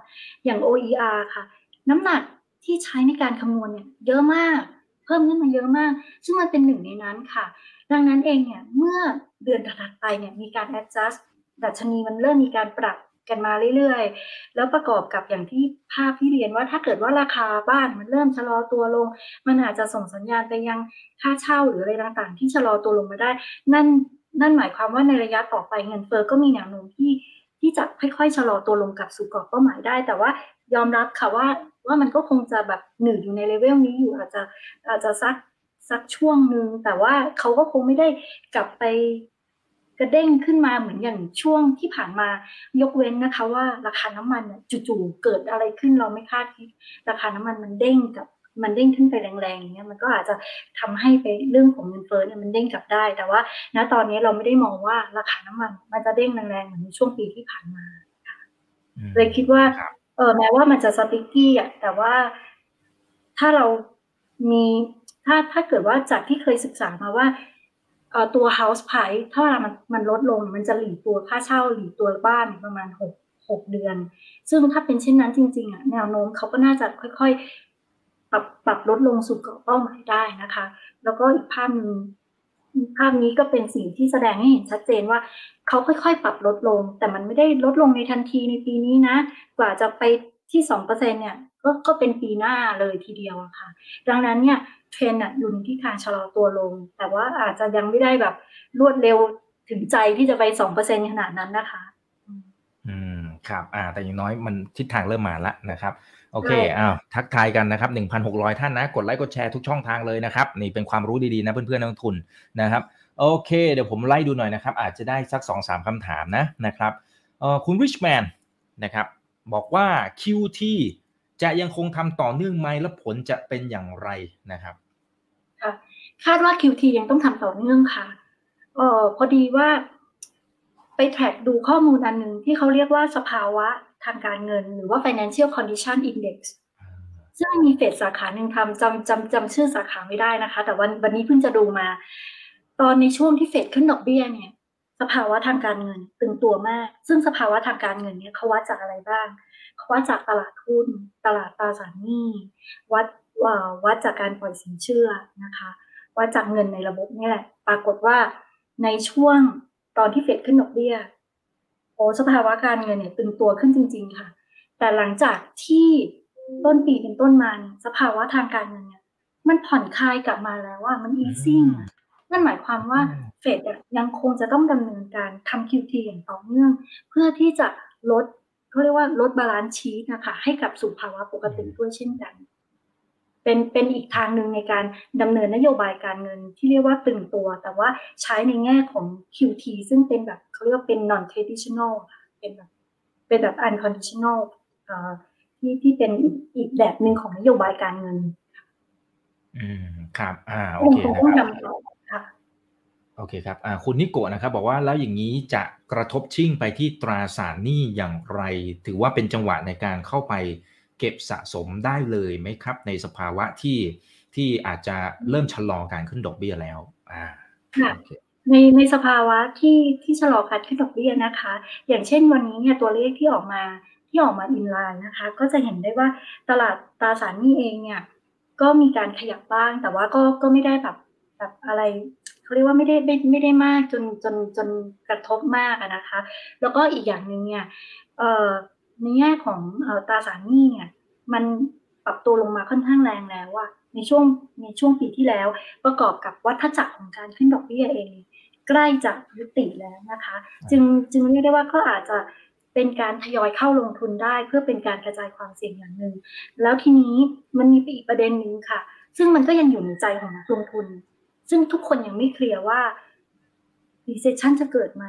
อย่าง โอ อี อาร์ ค่ะน้ำหนักที่ใช้ในการคำนวณเนี่ยเยอะมากเพิ่มขึ้นมาเยอะมากซึ่งมันเป็นหนึ่งในนั้นค่ะดังนั้นเองเนี่ยเมื่อเดือนถัดไปเนี่ยมีการ adjust ดัชนีมันเริ่มมีการปรับกันมาเรื่อยๆแล้วประกอบกับอย่างที่ภาพที่เรียนว่าถ้าเกิดว่าราคาบ้านมันเริ่มชะลอตัวลงมันอาจจะส่งสัญญาณไปยังค่าเช่าหรืออะไรต่างๆที่ชะลอตัวลงมาได้นั่นนั่นหมายความว่าในระยะต่อไปเงินเฟ้อก็มีแนวโน้มที่ที่จะค่อยๆชะลอตัวลงกับสู่กรอบเป้าหมายได้แต่ว่ายอมรับค่ะว่าว่ามันก็คงจะแบบหนืดอยู่ในเลเวลนี้อยู่อาจจะอาจจะสักสักช่วงนึงแต่ว่าเขาก็คงไม่ได้กลับไปกระเด้งขึ้นมาเหมือนอย่างช่วงที่ผ่านมายกเว้นนะคะว่าราคาน้ำมันจู่ๆเกิดอะไรขึ้นเราไม่คาดคิดราคาน้ำมันมันเด้งกับมันเด้งขึ้นไปแรงๆอย่างเงี้ยมันก็อาจจะทำให้ไปเรื่องของเงินเฟ้อเนี่ยมันเด้งกลับได้แต่ว่าณตอนนี้เราไม่ได้มองว่าราคาน้ำมันมันจะเด้งแรงๆเหมือนช่วงปีที่ผ่านมาเลยคิดว่าเออแม้ว่ามันจะสติ๊กกี้อ่ะแต่ว่าถ้าเรามีถ้าถ้าเกิดว่าจากที่เคยศึกษามาว่าตัว house price ถ้ามันมันลดลงมันจะหลีตัวค่าเช่าหลีตัวบ้านประมาณ6 6เดือนซึ่งถ้าเป็นเช่นนั้นจริงๆอ่ะแนวโน้มเขาก็น่าจะค่อยๆปรับปรับลดลงสู่เป้าหมายได้นะคะแล้วก็อีกภาพนึงภาพนี้ก็เป็นสิ่งที่แสดงให้เห็นชัดเจนว่าเขาค่อยๆปรับลดลงแต่มันไม่ได้ลดลงในทันทีในปีนี้นะกว่าจะไปที่ สองเปอร์เซ็นต์ เนี่ยก็ก็เป็นปีหน้าเลยทีเดียวอะค่ะดังนั้นเนี่ยเทรนด์น่ะอยู่ในทิศทางชะลอตัวลงแต่ว่าอาจจะยังไม่ได้แบบรวดเร็วถึงใจที่จะไป สองเปอร์เซ็นต์ ขนาดนั้นนะคะอืมครับอ่าแต่อย่างน้อยมันทิศทางเริ่มมาแล้วนะครับโอเคอ้าวทักทายกันนะครับ หนึ่งพันหกร้อย ท่านนะกดไลค์กดแชร์ทุกช่องทางเลยนะครับนี่เป็นความรู้ดีๆนะเพื่อนๆนักลงทุนนะครับโอเคเดี๋ยวผมไล่ดูหน่อยนะครับอาจจะได้สัก สองถึงสาม คำถามนะนะครับเอ่อคุณ Richman นะครับบอกว่า คิว ที จะยังคงทำต่อเนื่องไหมและผลจะเป็นอย่างไรนะครับค่ะคาดว่า คิว ที ยังต้องทำต่อเนื่องค่ะเอ่อพอดีว่าไปแทร็กดูข้อมูลอันนึงที่เขาเรียกว่าสภาวะทางการเงินหรือว่า Financial Condition Index ซึ่งมีเฟดสาขาหนึ่งทำจำจำจำชื่อสาขาไม่ได้นะคะแต่วันวันนี้เพิ่งจะดูมาตอนในช่วงที่เฟดขึ้นดอกเบี้ยเนี่ยสภาวะทางการเงินตึงตัวมากซึ่งสภาวะทางการเงินเนี่ยเขาวัดจากอะไรบ้างเขาวัดจากตลาดหุ้นตลาดตราสารหนี้วัดวัดจากการปล่อยสินเชื่อนะคะวัดจากเงินในระบบนี่แหละปรากฏว่าในช่วงตอนที่เฟดขึ้นดอกเบี้ยโอ้สภาวะการเงินเนี่ยตึงตัวขึ้นจริงๆค่ะแต่หลังจากที่ต้นปีเป็นต้นมาสภาวะทางการเงินเนี่ยมันผ่อนคลายกลับมาแล้วว่ามันอีซิ่งนั่นหมายความว่าเฟดยังคงจะต้องดำเนินการทำ คิว ที อย่างต่อเนื่องเพื่อที่จะลดเขาเรียกว่าลดบาลานซ์ชีทนะคะให้กลับสู่ภาวะปกติด้วยเช่นกันเป็นเป็นอีกทางหนึ่งในการดำเนินนโยบายการเงินที่เรียกว่าตึงตัวแต่ว่าใช้ในแง่ของ คิว ที ซึ่งเป็นแบบเขาเรียกว่าเป็น non traditional เป็นแบบเป็นแบบ unconditional ที่ที่เป็นอีกแบบหนึ่งของนโยบายการเงินอืมครับอ่าโอเคนะครับโอเคครับคุณนิโกะนะครับบอกว่าแล้วอย่างนี้จะกระทบชิ่งไปที่ตราสารหนี้อย่างไรถือว่าเป็นจังหวะในการเข้าไปเก็บสะสมได้เลยไหมครับในสภาวะที่ที่อาจจะเริ่มชะลอการขึ้นดอกเบี้ยแล้วอ่าค่ะในในสภาวะที่ที่ชะลอการขึ้นดอกเบี้ยนะคะอย่างเช่นวันนี้เนี่ยตัวเลขที่ออกมาที่ออกมาอินไลน์นะคะก็จะเห็นได้ว่าตลาดตราสารหนี้เองเนี่ยก็มีการขยับบ้างแต่ว่าก็ก็ไม่ได้แบบแบบอะไรเรียกว่าไม่ได้ไม่ไม่ได้มากจนจนจนกระทบมากนะคะแล้วก็อีกอย่างหนึ่งเนี่ยในแง่ของตราสารหนี้เนี่ยมันปรับตัวลงมาค่อนข้างแรงแล้วว่าในช่วงในช่วงปีที่แล้วประกอบกับวัฏจักรของการขึ้นดอกเบี้ยเองใกล้จะยุติแล้วนะคะจึงจึงเรียกได้ว่าก็อาจจะเป็นการทยอยเข้าลงทุนได้เพื่อเป็นการกระจายความเสี่ยงอย่างหนึ่งแล้วทีนี้มันมีอีกประเด็นหนึ่งค่ะซึ่งมันก็ยังอยู่ในใจของนักลงทุน ซึ่งทุกคนยังไม่เคลียร์ว่า recession จะเกิดไหม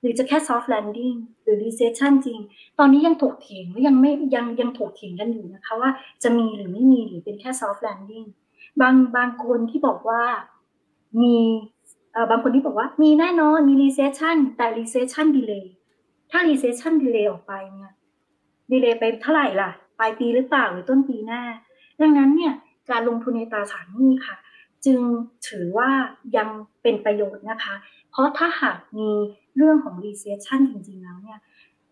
หรือจะแค่ soft landing หรือ recession จริงตอนนี้ยังถกเถียงยังไม่ยังยังถกเถียงกันอยู่นะคะว่าจะมีหรือไม่มีหรือเป็นแค่ soft landing บางบางคนที่บอกว่ามีบางคนที่บอกว่ามีแน่นอนมี recession แต่ recession delay ถ้า recession delay ออกไปเนี่ย delay ไปเท่าไหร่ล่ะปลายปีหรือเปล่าหรือต้นปีหน้าดังนั้นเนี่ยการลงทุนในตราสารหนี้ค่ะจึงถือว่ายังเป็นประโยชน์นะคะเพราะถ้าหากมีเรื่องของ recession จริงๆแล้วเนี่ย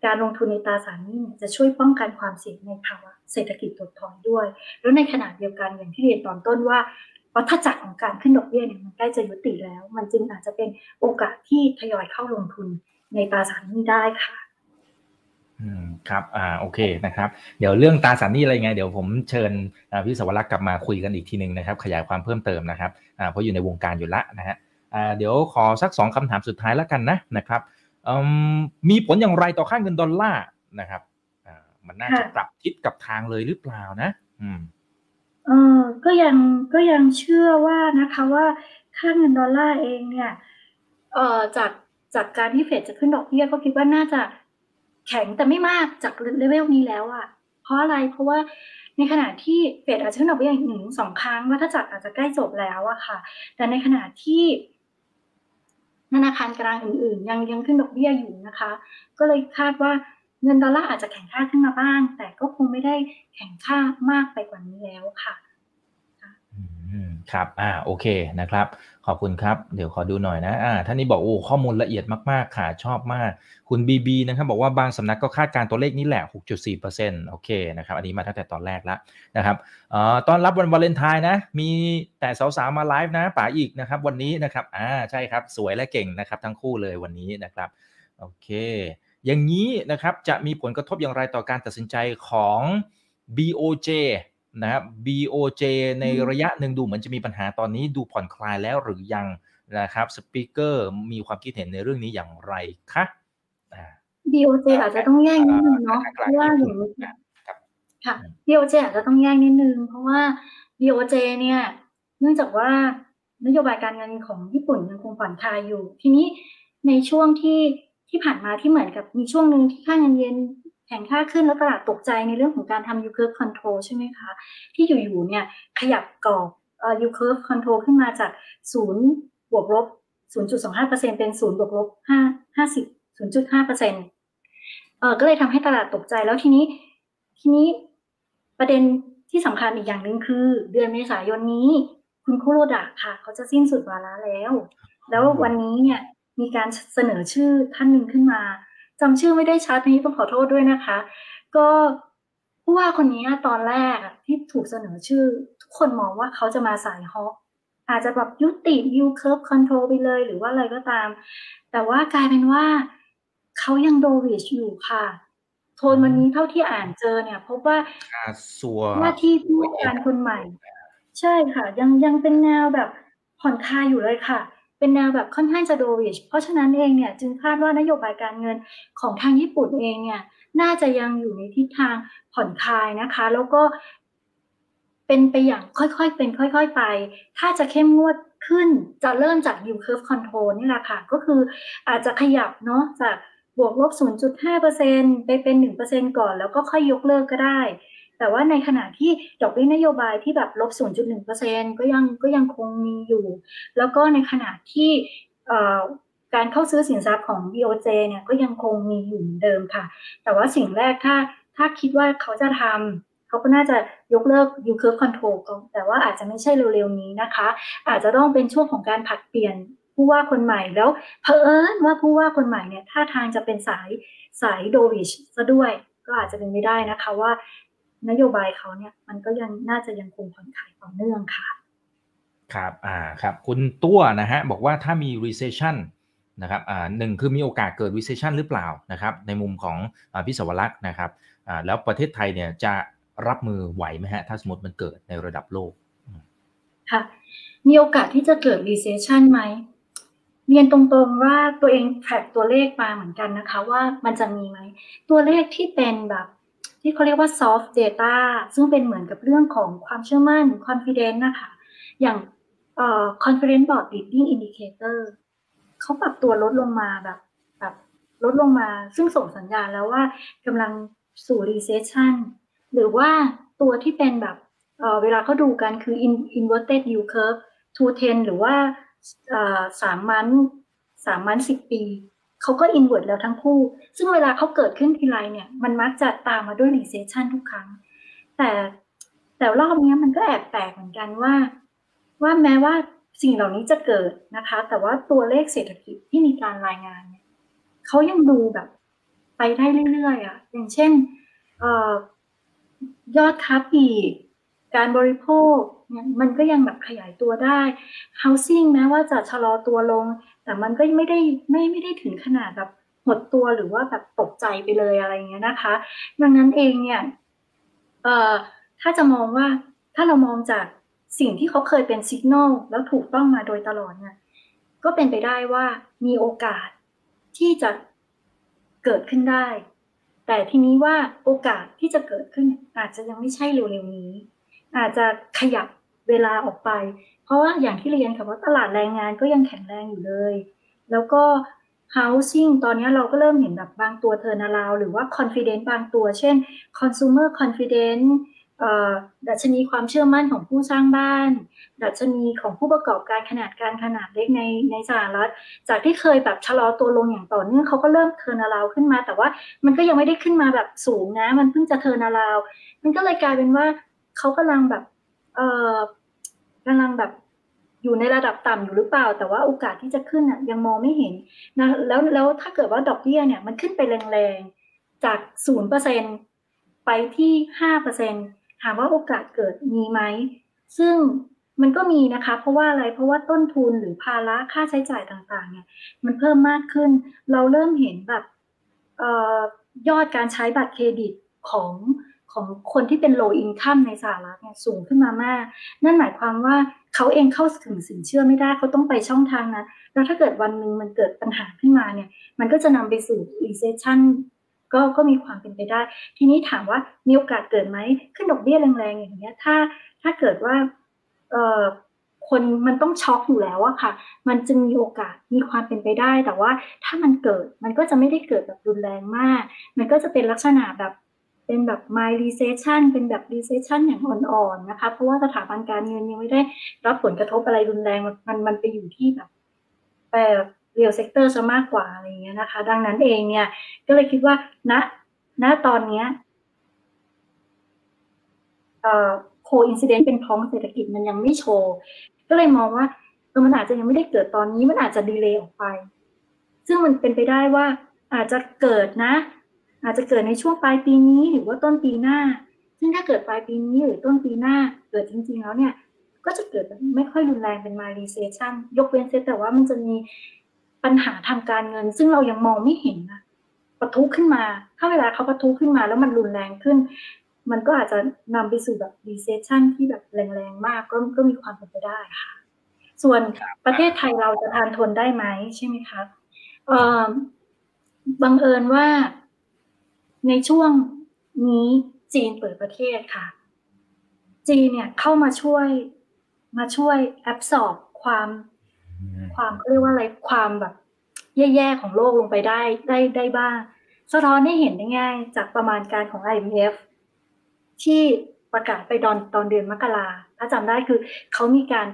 การลงทุนในตราสารหนี้จะช่วยป้องกันความเสี่ยงในภาวะเศรษฐกิจถดถอยด้วยแล้วในขณะเดียวกันอย่างที่เรียนตอนต้นว่าวัฏจักรของการขึ้นดอกเบี้ยเนี่ยมันใกล้จะยุติแล้วมันจึงอาจจะเป็นโอกาสที่ทยอยเข้าลงทุนในตราสารหนี้ได้ค่ะอืมครับอ่าโอเคนะครับเดี๋ยวเรื่องตราสารหนี้อะไรไงเดี๋ยวผมเชิญพี่สวรักษ์กลับมาคุยกันอีกทีนึงนะครับขยายความเพิ่มเติมนะครับอ่าเพราะอยู่ในวงการอยู่ละนะฮะอ่าเดี๋ยวขอสักสองคำถามสุดท้ายแล้วกันนะนะครับอืมมีผลอย่างไรต่อค่าเงินดอลลาร์นะครับอ่ามันน่าจะกลับทิศกลับทางเลยหรือเปล่านะอืมเออก็ยังก็ยังเชื่อว่านะคะว่าค่าเงินดอลลาร์เองเนี่ยเอ่อจากจากการที่เฟดจะขึ้นดอกเบี้ยก็คิดว่าน่าจะแข็งแต่ไม่มากจากเลเวลนี้แล้วอ่ะเพราะอะไรเพราะว่าในขณะที่เฟดอาจจะขึ้นดอกเบี้ยอีกหนึ่งสองครั้งวัฏจักรอาจจะใกล้จบแล้วอะค่ะแต่ในขณะที่ธนาคารกลางอื่นๆยังยังขึ้นดอกเบี้ยอยู่นะคะก็เลยคาดว่าเงินดอลลาร์อาจจะแข็งค่าขึ้นมาบ้างแต่ก็คงไม่ได้แข็งค่ามากไปกว่านี้แล้วค่ะครับอ่าโอเคนะครับขอบคุณครับเดี๋ยวขอดูหน่อยนะอ่าท่านนี้บอกโอ้ข้อมูลละเอียดมากๆค่ะชอบมากคุณ บี บี นะครับบอกว่าบางสำนักก็คาดการตัวเลขนี้แหละ หกจุดสี่เปอร์เซ็นต์ โอเคนะครับอันนี้มาตั้งแต่ตอนแรกแล้วนะครับเอ่อต้อนรับวันวาเลนไทน์นะมีแต่สาวๆมาไลฟ์นะป๋าอีกนะครับวันนี้นะครับอ่าใช่ครับสวยและเก่งนะครับทั้งคู่เลยวันนี้นะครับโอเคอย่างนี้นะครับจะมีผลกระทบอย่างไรต่อการตัดสินใจของ บี โอ เจ นะครับ บี โอ เจ ในระยะหนึ่งดูเหมือนจะมีปัญหาตอนนี้ดูผ่อนคลายแล้วหรือยังนะครับสปีกเกอร์มีความคิดเห็นในเรื่องนี้อย่างไรคะ บี โอ เจ อาจจะต้องแยกนิดนึงเนาะเพราะว่าอย่างนี้ค่ะ บี โอ เจ อาจจะต้องแยกนิดนึงเพราะว่า บี โอ เจ เนี่ยเนื่องจากว่านโยบายการเงินของญี่ปุ่นยังคงผ่อนคลายอยู่ทีนี้ในช่วงที่ที่ผ่านมาที่เหมือนกับมีช่วงนึงที่ค่าเงินเยนแข็งค่าขึ้นแล้วตลาดตกใจในเรื่องของการทำ yield curve control ใช่ไหมคะที่อยู่ๆเนี่ยขยับกรอบ yield curve control ขึ้นมาจากศูนย์บวกลบ ศูนย์จุดสองห้าเปอร์เซ็นต์ เป็นศูนย์บวกลบห้าสิบ ศูนย์จุดห้าเปอร์เซ็นต์ เอ่อก็เลยทำให้ตลาดตกใจแล้วทีนี้ทีนี้ประเด็นที่สำคัญอีกอย่างนึงคือเดือนเมษายนนี้คุณคุโรดะค่ะเขาจะสิ้นสุดวาระแล้วแล้ววันนี้เนี่ยมีการเสนอชื่อท่านหนึ่งขึ้นมาจำชื่อไม่ได้ชัดนี้ต้องขอโทษด้วยนะคะก็ผู้ว่าคนนี้ตอนแรกที่ถูกเสนอชื่อทุกคนมองว่าเขาจะมาสายฮอคอาจจะแบบยุติ yield curve control ไปเลยหรือว่าอะไรก็ตามแต่ว่ากลายเป็นว่าเขายังโดวิชอยู่ค่ะโทนวันนี้เท่าที่อ่านเจอเนี่ยพบว่าว่าที่ผู้ว่าการคนใหม่ใช่ค่ะยังยังเป็นแนวแบบผ่อนคลายอยู่เลยค่ะเป็นแนวแบบค่อนข้างจะโดวิชเพราะฉะนั้นเองเนี่ยจึงคาดว่านโยบายการเงินของทางญี่ปุ่นเองเนี่ยน่าจะยังอยู่ในทิศทางผ่อนคลายนะคะแล้วก็เป็นไปอย่างค่อยๆเป็นค่อยๆไปถ้าจะเข้มงวดขึ้นจะเริ่มจาก yield curve control นี่แหละค่ะก็คืออาจจะขยับเนาะจากบวกลบ ศูนย์จุดห้าเปอร์เซ็นต์ ไปเป็น หนึ่งเปอร์เซ็นต์ ก่อนแล้วก็ค่อยยกเลิกก็ได้แต่ว่าในขณะที่ดอกเบี้ยนโยบายที่แบบลบ ศูนย์จุดหนึ่งเปอร์เซ็นต์ ก็ยังก็ยังคงมีอยู่แล้วก็ในขณะที่การเข้าซื้อสินทรัพย์ของ บี โอ เจ เนี่ยก็ยังคงมีอยู่เหมือนเดิมค่ะแต่ว่าสิ่งแรกถ้าถ้าคิดว่าเขาจะทำเขาก็น่าจะยกเลิก yield curve control แต่ว่าอาจจะไม่ใช่เร็วๆนี้นะคะอาจจะต้องเป็นช่วงของการผลัดเปลี่ยนผู้ว่าคนใหม่แล้วเผอิญว่าผู้ว่าคนใหม่เนี่ยท่าทางจะเป็นสายสายโดวิชซะด้วยก็อาจจะเป็นไม่ได้นะคะว่านโยบายเขาเนี่ยมันก็ยังน่าจะยังคงผ่อนคลายต่อเนื่องค่ะครับอ่าครับคุณตัวนะฮะบอกว่าถ้ามี recession นะครับอ่าหนึ่งคือมีโอกาสเกิด recession หรือเปล่านะครับในมุมของอ่าพี่สวรักษ์นะครับอ่าแล้วประเทศไทยเนี่ยจะรับมือไหวไหมฮะถ้าสมมติมันเกิดในระดับโลกค่ะมีโอกาสที่จะเกิด recession ไหมเรียนตรงๆว่าตัวเองแทร็กตัวเลขมาเหมือนกันนะคะว่ามันจะมีไหมตัวเลขที่เป็นแบบที่เขาเรียกว่า soft data ซึ่งเป็นเหมือนกับเรื่องของความเชื่อมั่น confidence นะคะอย่าง เอ่อ Conference Board Leading Indicator เขาปรับตัวลดลงมาแบบแบบลดลงมาซึ่งส่งสัญญาณแล้วว่ากำลังสู่ recession หรือว่าตัวที่เป็นแบบ เอ่อ เวลาเขาดูกันคือ inverted yield curve ทู เทน หรือว่าสามมันสามมันสิบปีเขาก็ invert แล้วทั้งคู่ซึ่งเวลาเขาเกิดขึ้นทีไรเนี่ยมันมักจะตามมาด้วย recession ทุกครั้งแต่แต่รอบนี้มันก็แอบแปลกเหมือนกันว่าว่าแม้ว่าสิ่งเหล่านี้จะเกิดนะคะแต่ว่าตัวเลขเศรษฐกิจที่มีการรายงานเนี่ยเขายังดูแบบไปได้เรื่อยๆอ่ะอย่างเช่นเอ่อยอดค้าปลีกการบริโภคมันก็ยังแบบขยายตัวได้ housing แม้ว่าจะชะลอตัวลงแต่มันก็ไม่ได้ไม่ไม่ได้ถึงขนาดแบบหดตัวหรือว่าแบบตกใจไปเลยอะไรอย่างเงี้ยนะคะดังนั้นเองเนี่ยเอ่อถ้าจะมองว่าถ้าเรามองจากสิ่งที่เขาเคยเป็นสัญญาณแล้วถูกต้องมาโดยตลอดเนี่ยก็เป็นไปได้ว่ามีโอกาสที่จะเกิดขึ้นได้แต่ทีนี้ว่าโอกาสที่จะเกิดขึ้นอาจจะยังไม่ใช่เร็วๆนี้อาจจะขยับเวลาออกไปเพราะว่าอย่างที่เรียนค่ะว่าตลาดแรงงานก็ยังแข็งแรงอยู่เลยแล้วก็ housing ตอนนี้เราก็เริ่มเห็นแบบบางตัว turnaround หรือว่า confidence บางตัวเช่น consumer confidenceดัชนีความเชื่อมั่นของผู้สร้างบ้านดัชนีของผู้ประกอบการขนาดกลางขนาดเล็กในในสหรัฐจากที่เคยแบบชะลอตัวลงอย่างต่อเนื่องเขาก็เริ่มเทิร์นอราวด์ขึ้นมาแต่ว่ามันก็ยังไม่ได้ขึ้นมาแบบสูงนะมันเพิ่งจะเทิร์นอราวด์มันก็เลยกลายเป็นว่าเขากำลังแบบเอ่อกำลังแบบอยู่ในระดับต่ำอยู่หรือเปล่าแต่ว่าโอกาสที่จะขึ้นอ่ะยังมองไม่เห็นนะแล้วแล้วถ้าเกิดว่าดอกเบี้ยเนี่ยมันขึ้นไปแรงๆจาก ศูนย์เปอร์เซ็นต์ ไปที่ ห้าเปอร์เซ็นต์ถามว่าโอกาสเกิดมีไหมซึ่งมันก็มีนะคะเพราะว่าอะไรเพราะว่าต้นทุนหรือภาระค่าใช้จ่ายต่างๆเนี่ยมันเพิ่มมากขึ้นเราเริ่มเห็นแบบเอ่อยอดการใช้บัตรเครดิตของของคนที่เป็น low income ในสหรัฐเนี่ยสูงขึ้นมามากนั่นหมายความว่าเขาเองเข้าถึงสินเชื่อไม่ได้เขาต้องไปช่องทางนั้นแล้วถ้าเกิดวันนึงมันเกิดปัญหาขึ้นมาเนี่ยมันก็จะนำไปสู่ recessionก็ก็มีความเป็นไปได้ทีนี้ถามว่ามีโอกาสเกิดไหมขึ้นดอกเบี้ยแรงๆอย่างเงี้ยถ้าถ้าเกิดว่าเอ่อคนมันต้องช็อกอยู่แล้วอะค่ะมันจึงมีโอกาสมีความเป็นไปได้แต่ว่าถ้ามันเกิดมันก็จะไม่ได้เกิดแบบรุนแรงมากมันก็จะเป็นลักษณะแบบเป็นแบบ mild recession เป็นแบบ recession อย่างอ่อนๆนะคะเพราะว่าสถาบันการเงินยังไม่ได้รับผลกระทบอะไรรุนแรงมันมันไปอยู่ที่แบบแต่เรียลเซกเตอร์ซะมากกว่าอะไรอย่างเงี้ยนะคะดังนั้นเองเนี่ยก็เลยคิดว่าณณตอนเนี้ยเอ่อโคอินซิเดนต์เป็นพ้องเศรษฐกิจมันยังไม่โชว์ก็เลยมองว่าเออมันอาจจะยังไม่ได้เกิดตอนนี้มันอาจจะดีเลย์ออกไปซึ่งมันเป็นไปได้ว่าอาจจะเกิดนะอาจจะเกิดในช่วงปลายปีนี้หรือว่าต้นปีหน้าซึ่งถ้าเกิดปลายปีนี้หรือต้นปีหน้าเกิดจริงๆแล้วเนี่ยก็จะเกิดไม่ค่อยรุนแรงเป็นมารีเซชั่นยกเว้นแต่ว่ามันจะมีปัญหาทางการเงินซึ่งเรายังมองไม่เห็นนะปะทุขึ้นมาถ้าเวลาเขาปะทุขึ้นมาแล้วมันรุนแรงขึ้นมันก็อาจจะนำไปสู่แบบ recession ที่แบบแรงๆมากก็ก็มีความเป็นไปได้ค่ะส่วนประเทศไทยเราจะทนทนได้ไหมใช่ไหมคะเอ่อบังเอิญว่าในช่วงนี้จีนเปิดประเทศค่ะจีนเนี่ยเข้ามาช่วยมาช่วย absorb ความความเขาเรียกว่าอะไรความแบบแย่ๆของโลกลงไปได้ได้ได้บ้างสะท้อนให้เห็นได้ง่ายจากประมาณการของ ไอ เอ็ม เอฟ ที่ประกาศไปตอนตอนเดือนมกราถ้าจำได้คือเขามีการ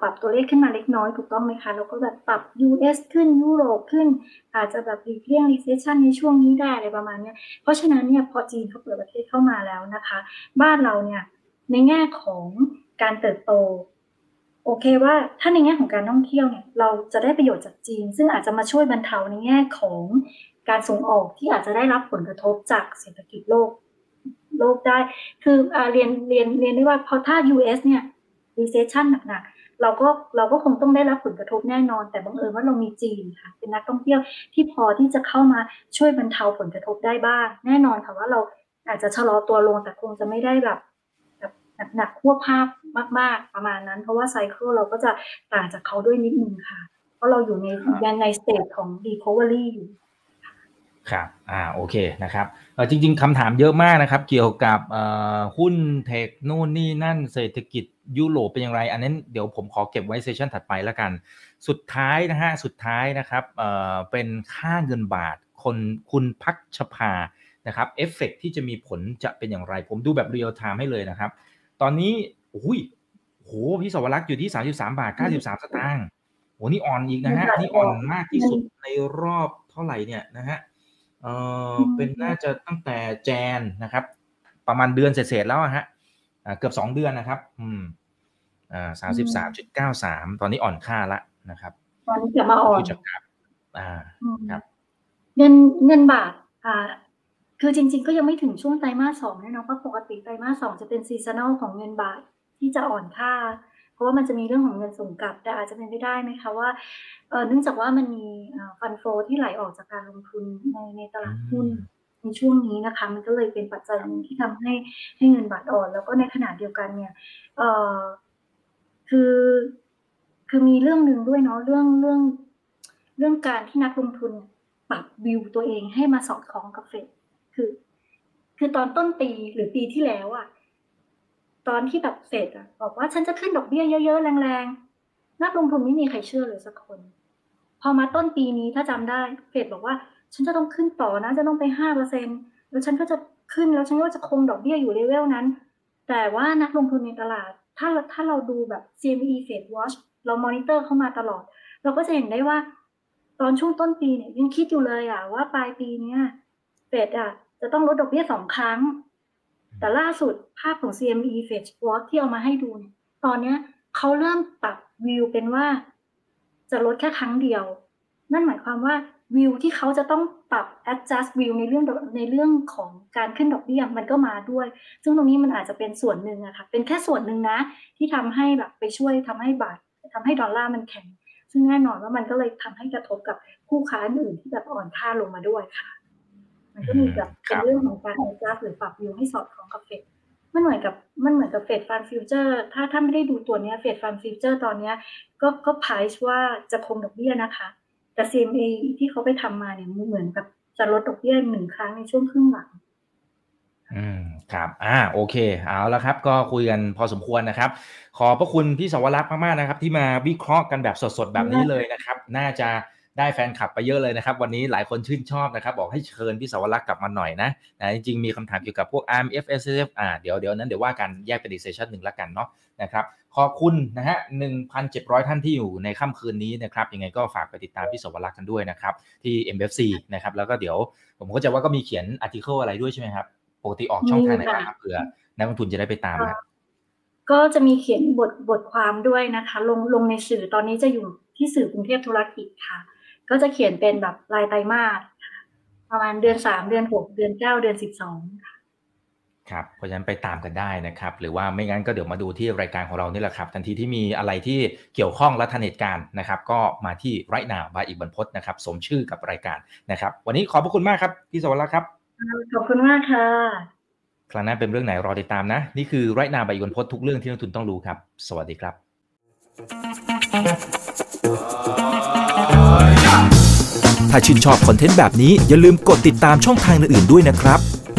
ปรับตัวเลขขึ้นมาเล็กน้อยถูกต้องไหมคะแล้วก็แบบปรับ ยู เอส ขึ้นยุโรปขึ้นอาจจะแบบหลีกเลี่ยง recession ในช่วงนี้ได้อะไรประมาณนี้เพราะฉะนั้นเนี่ยพอจีนเขาเปิดประเทศเข้ามาแล้วนะคะบ้านเราเนี่ยในแง่ของการเติบโตโอเคว่าถ้าในแง่ของการท่องเที่ยวเนี่ยเราจะได้ประโยชน์จากจีนซึ่งอาจจะมาช่วยบรรเทาในแง่ของการส่งออกที่อาจจะได้รับผลกระทบจากเศรษฐกิจโลกโลกได้คือเรียนเรียนเรียนได้ว่าพอถ้า ยู เอส เนี่ย recession หนักๆเราก็เราก็คงต้องได้รับผลกระทบแน่นอนแต่บังเอิญว่าเรามีจีนค่ะเป็นนักท่องเที่ยวที่พอที่จะเข้ามาช่วยบรรเทาผลกระทบได้บ้างแน่นอนค่ะว่าเราอาจจะชะลอตัวลงแต่คงจะไม่ได้แบบหนักๆควบภาพมากๆประมาณนั้นเพราะว่าไซเคิลเราก็จะต่างจากเขาด้วยนิดนึงค่ะเพราะเราอยู่ในในสเตจของ recovery อยู่ ครับอ่าโอเคนะครับจริงๆคำถามเยอะมากนะครับเกี่ยวกับหุ้นเทคโน่นนี่นั่นเศรษฐกิจยุโรปเป็นอย่างไรอันนั้นเดี๋ยวผมขอเก็บไว้เซสชั่นถัดไปแล้วกันสุดท้ายนะฮะสุดท้ายนะครับเอ่อเป็นค่าเงินบาทคนคุณพัชภานะครับเอฟเฟคที่จะมีผลจะเป็นอย่างไรผมดูแบบเรียลไทม์ให้เลยนะครับตอนนี้โอ้ยโหพี่สวรักษ์อยู่ที่ สามสิบสามบาทเก้าสิบสามสตางค์โหนี่อ่อนอีกนะฮะนี่อ่อนมากที่สุดในรอบเท่าไหร่เนี่ยนะฮะเอ่อเป็นน่าจะตั้งแต่แจนนะครับประมาณเดือนเศษๆแล้วฮะเกือบสองเดือนนะครับอืมอ่า สามสิบสามจุดเก้าสาม ตอนนี้อ่อนค่าละนะครับตอนนี้จะมาอ่อนอ่าครับเงินเงินบาทอ่าคือจริงๆก็ยังไม่ถึงช่วงไตรมาสสองนะเนาะเพราะปกติไตรมาสสองจะเป็นซีซันนอลของเงินบาทที่จะอ่อนค่าเพราะว่ามันจะมีเรื่องของเงินส่งกลับแต่อาจจะเป็นไปได้ไหมคะว่าเอ่อเนื่องจากว่ามันมีฟันโฟที่ไหลออกจากการลงทุนในในตลาดหุ้นในช่วงนี้นะคะมันก็เลยเป็นปัจจัยนึงที่ทำให้ให้เงินบาทอ่อนแล้วก็ในขณะเดียวกันเนี่ยเอ่อคือคือมีเรื่องนึงด้วยเนาะเรื่องเรื่องเรื่องการที่นักลงทุนปรับวิวตัวเองให้มาสอดคล้องกับเฟดคือคือตอนต้นปีหรือปีที่แล้วอะตอนที่แบบเฟดอะบอกว่าฉันจะขึ้นดอกเบี้ยเยอะๆแรงๆนักลงทุนไม่มีใครเชื่อเลยสักคนพอมาต้นปีนี้ถ้าจำได้เฟดบอกว่าฉันจะต้องขึ้นต่อนะจะต้องไป ห้าเปอร์เซ็นต์ แล้วฉันก็จะขึ้นแล้วฉันก็จะคงดอกเบี้ยอยู่เลเวลนั้นแต่ว่านักลงทุนในตลาดถ้าถ้าเราดูแบบ ซี เอ็ม อี Fed Watch เรามอนิเตอร์เข้ามาตลอดเราก็จะเห็นได้ว่าตอนช่วงต้นปีเนี่ยยังคิดอยู่เลยอะว่าปลายปีเนี้ยเฟดอะจะต้องลดดอกเบี้ยสองครั้งแต่ล่าสุดภาพของ ซี เอ็ม อี Fed Watch ที่เอามาให้ดูเนี่ยตอนนี้เขาเริ่มปรับวิวเป็นว่าจะลดแค่ครั้งเดียวนั่นหมายความว่าวิวที่เขาจะต้องปรับ adjust วิวในเรื่องในเรื่องของการขึ้นดอกเบี้ยมันก็มาด้วยซึ่งตรงนี้มันอาจจะเป็นส่วนหนึ่งอะค่ะเป็นแค่ส่วนหนึ่งนะที่ทำให้แบบไปช่วยทำให้บาททำให้ดอลลาร์มันแข็งซึ่งแน่นอนว่ามันก็เลยทำให้กระทบกับคู่ค้าอื่นที่แบบอ่อนค่าลงมาด้วยค่ะมันก็มีแบบเป็นเรื่องของการ adjust หรือปรับวิวให้สอดคล้องกับเฟดมันเหมือนกับมันเหมือนกับเฟดฟันฟิวเจอร์ถ้าถ้าไม่ได้ดูตัวเนี้ยเฟดฟันฟิวเจอร์ตอนเนี้ยก็ก็พายว่าจะคงดอกเบี้ยนะคะแต่ ซี เอ็ม เอ ที่เขาไปทำมาเนี่ยเหมือนกับจะลดดอกเบี้ยหนึ่งครั้งในช่วงครึ่งหลังอืมครับอ่าโอเคเอาละครับก็คุยกันพอสมควรนะครับขอบพระคุณพี่สวรักษ์มากๆนะครับที่มาวิเคราะห์กันแบบสดๆแบบนี้เลยนะครับน่าจะได้แฟนคลับไปเยอะเลยนะครับวันนี้หลายคนชื่นชอบนะครับบอกให้เชิญพี่สวรักษ์กลับมาหน่อยนะนะจริงๆมีคำถามเกี่ยวกับพวก ไอ เอ็ม เอฟ เอส เอฟ อ่าเดี๋ยวเดี๋ยวนั้นเดี๋ยวว่ากันแยกเป็นอีกเซสชั่นหนึ่งละกันเนาะนะครับขอบคุณนะฮะ หนึ่งพันเจ็ดร้อย ท่านที่อยู่ในค่ำคืนนี้นะครับยังไงก็ฝากไปติดตามพี่สวรักษ์กันด้วยนะครับที่ เอ็ม เอฟ ซี นะครับแล้วก็เดี๋ยวผมก็จะว่าก็มีเขียนอาร์ติเคิลอะไรด้วยใช่ไหมครับปกติออกช่องทางไหนบ้างครับเผื่อนักลงทุนจะได้ไปตามครับก็จะมีเขียนบทบทความด้วยนะคะลงลงในสื่อตอนนี้จะอยู่ที่สื่อกรุงเทพธุรกิจค่ะก็จะเขียนเป็นแบบรายไตรมาสประมาณเดือนสามเดือนหกเดือนเก้าเดือนสิบสองค่ะครับเพราะฉะนั้นไปตามกันได้นะครับหรือว่าไม่งั้นก็เดี๋ยวมาดูที่รายการของเรานี่แหละครับทันทีที่มีอะไรที่เกี่ยวข้องและทันเหตุการณ์นะครับก็มาที่ Right Now by อีกบรรพตนะครับสมชื่อกับรายการนะครับวันนี้ขอบพระคุณมากครับพี่สวรักษ์ครับขอบคุณมากค่ะครั้งหน้าเป็นเรื่องไหนรอติดตามนะนี่คือ Right Now by อีกบรรพตทุกเรื่องที่นักลงทุนต้องรู้ครับสวัสดีครับถ้าชื่นชอบคอนเทนต์แบบนี้อย่าลืมกดติดตามช่องทางอื่นๆด้วยนะครับไม